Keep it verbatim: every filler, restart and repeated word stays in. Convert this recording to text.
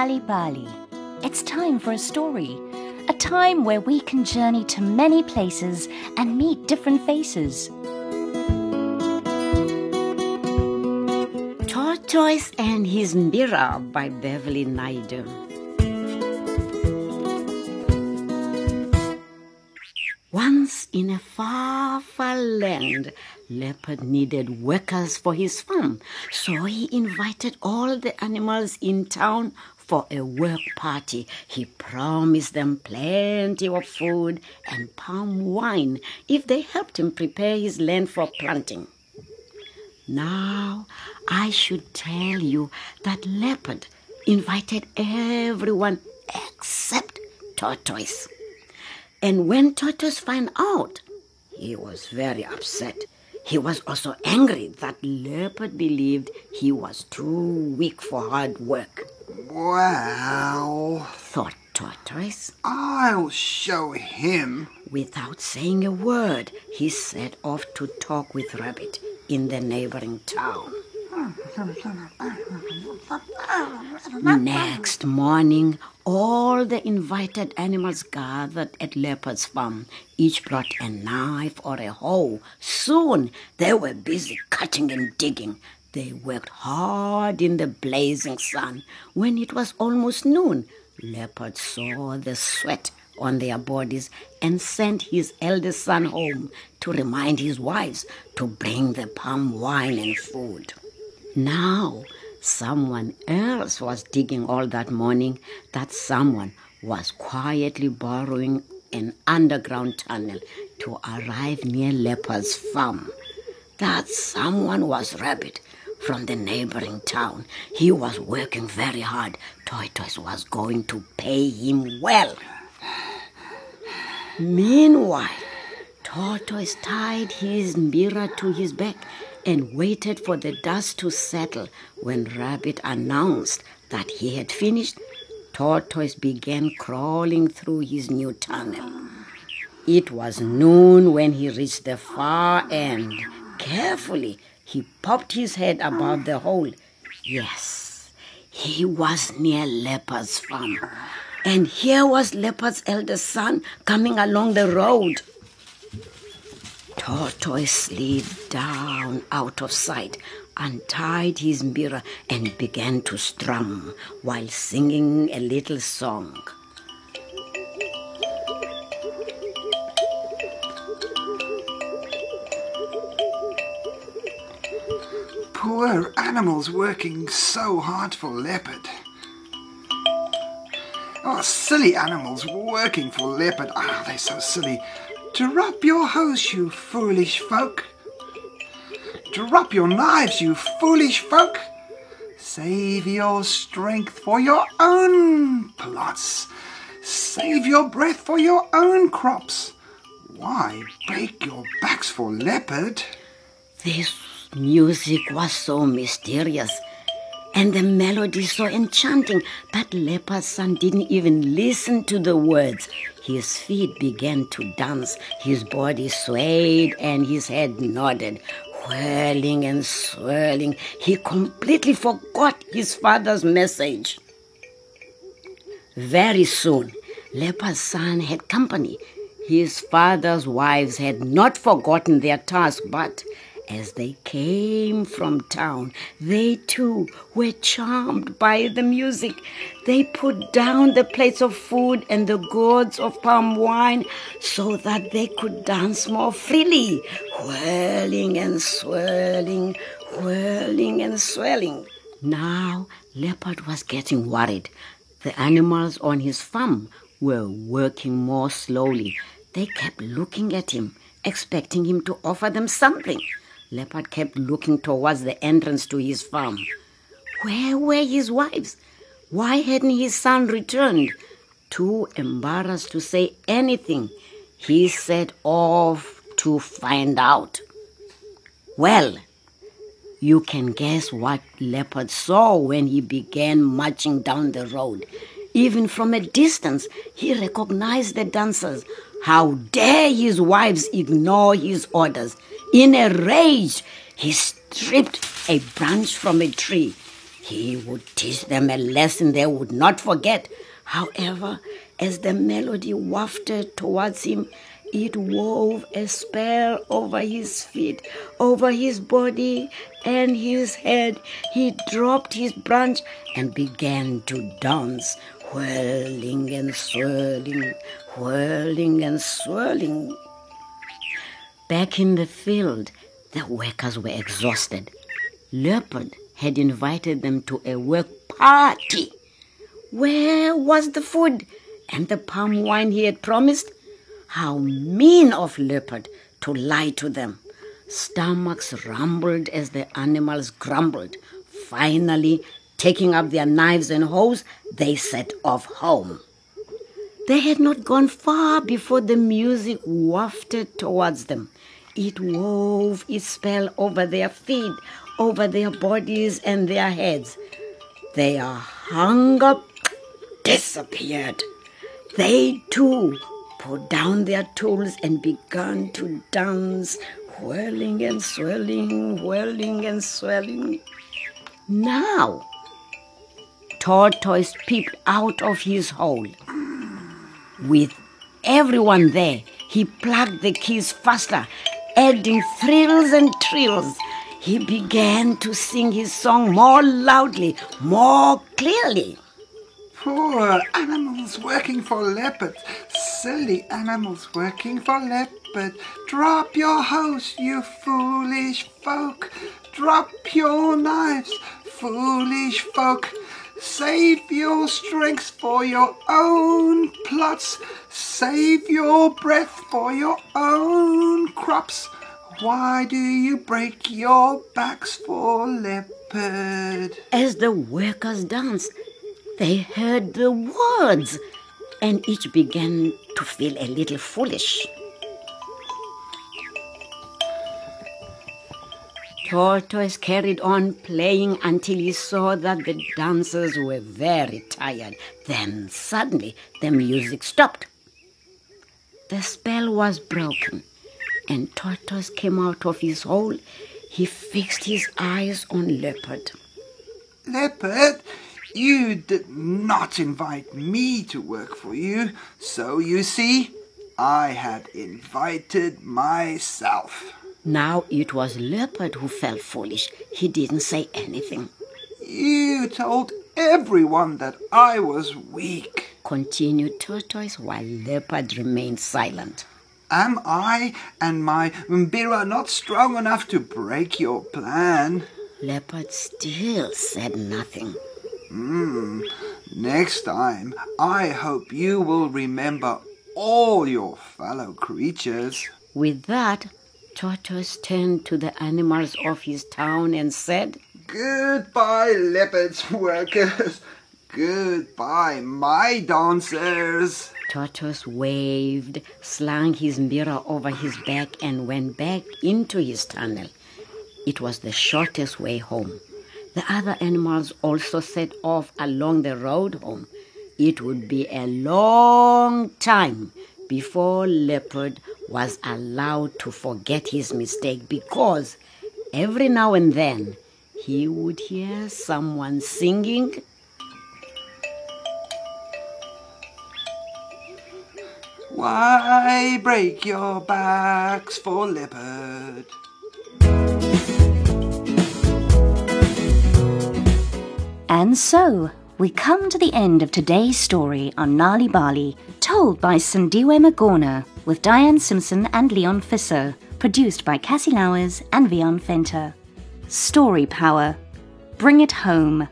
Nal'ibali. It's time for a story, a time where we can journey to many places and meet different faces. Tortoise and His Mbira by Beverly Naidem. Once in a far, far land, Leopard needed workers for his farm, so he invited all the animals in town for a work party. He promised them plenty of food and palm wine if they helped him prepare his land for planting. Now, I should tell you that Leopard invited everyone except Tortoise. And when Tortoise found out, he was very upset. He was also angry that Leopard believed he was too weak for hard work. Wow, thought Tortoise. I'll show him. Without saying a word, he set off to talk with Rabbit in the neighboring town. Next morning, all the invited animals gathered at Leopard's farm. Each brought a knife or a hoe. Soon, they were busy cutting and digging. They worked hard in the blazing sun. When it was almost noon, Leopard saw the sweat on their bodies and sent his eldest son home to remind his wives to bring the palm wine and food. Now, someone else was digging all that morning. That someone was quietly borrowing an underground tunnel to arrive near Leopard's farm. That someone was Rabbit from the neighboring town. He was working very hard. Tortoise was going to pay him well. Meanwhile, Tortoise tied his mbira to his back and waited for the dust to settle. When Rabbit announced that he had finished, Tortoise began crawling through his new tunnel. It was noon when he reached the far end. Carefully, he popped his head above the hole. Yes, he was near Leopard's farm. And here was Leopard's eldest son coming along the road. Tortoise slid down out of sight, untied his mbira, and began to strum while singing a little song. Poor animals working so hard for Leopard. Oh, silly animals working for Leopard. Ah, they're so silly. Drop your hose, you foolish folk. Drop your knives, you foolish folk. Save your strength for your own plots. Save your breath for your own crops. Why break your backs for Leopard? This music was so mysterious, and the melody so enchanting, that Leopard's son didn't even listen to the words. His feet began to dance, his body swayed, and his head nodded. Whirling and swirling, he completely forgot his father's message. Very soon, Leopard's son had company. His father's wives had not forgotten their task, but as they came from town, they too were charmed by the music. They put down the plates of food and the gourds of palm wine so that they could dance more freely, whirling and swirling, whirling and swirling. Now, Leopard was getting worried. The animals on his farm were working more slowly. They kept looking at him, expecting him to offer them something. Leopard kept looking towards the entrance to his farm. Where were his wives? Why hadn't his son returned? Too embarrassed to say anything, he set off to find out. Well, you can guess what Leopard saw when he began marching down the road. Even from a distance, he recognized the dancers. How dare his wives ignore his orders? In a rage, he stripped a branch from a tree. He would teach them a lesson they would not forget. However, as the melody wafted towards him, it wove a spell over his feet, over his body, and his head. He dropped his branch and began to dance, whirling and swirling, whirling and swirling. Back in the field, the workers were exhausted. Leopard had invited them to a work party. Where was the food and the palm wine he had promised? How mean of Leopard to lie to them. Stomachs rumbled as the animals grumbled. Finally, taking up their knives and hoes, they set off home. They had not gone far before the music wafted towards them. It wove its spell over their feet, over their bodies and their heads. Their hunger disappeared. They too put down their tools and began to dance, whirling and swirling, whirling and swirling. Now, Tortoise peeped out of his hole. With everyone there, he plucked the keys faster, adding thrills and trills. He began to sing his song more loudly, more clearly. Poor animals working for leopards, silly animals working for leopards. Drop your hoes, you foolish folk. Drop your knives, foolish folk. Save your strength for your own plots. Save your breath for your own crops. Why do you break your backs for leopard? As the workers danced, they heard the words, and each began to feel a little foolish. Tortoise carried on playing until he saw that the dancers were very tired. Then suddenly the music stopped. The spell was broken, and Tortoise came out of his hole. He fixed his eyes on Leopard. Leopard, you did not invite me to work for you, so you see, I had invited myself. Now it was Leopard who felt foolish. He didn't say anything. You told everyone that I was weak, continued Tortoise, while Leopard remained silent. Am I and my mbira not strong enough to break your plan? Leopard still said nothing. Hmm. Next time, I hope you will remember all your fellow creatures. With that, Tortoise turned to the animals of his town and said, Goodbye, leopards workers. Goodbye, my dancers. Tortoise waved, slung his mbira over his back, and went back into his tunnel. It was the shortest way home. The other animals also set off along the road home. It would be a long time before Leopard was allowed to forget his mistake, because every now and then he would hear someone singing, Why break your backs for leopard? And so, we come to the end of today's story on Nal'ibali, told by Sandiwe Magona, with Diane Simpson and Leon Fissou, produced by Cassie Lowers and Vian Fenter. Story Power. Bring it home.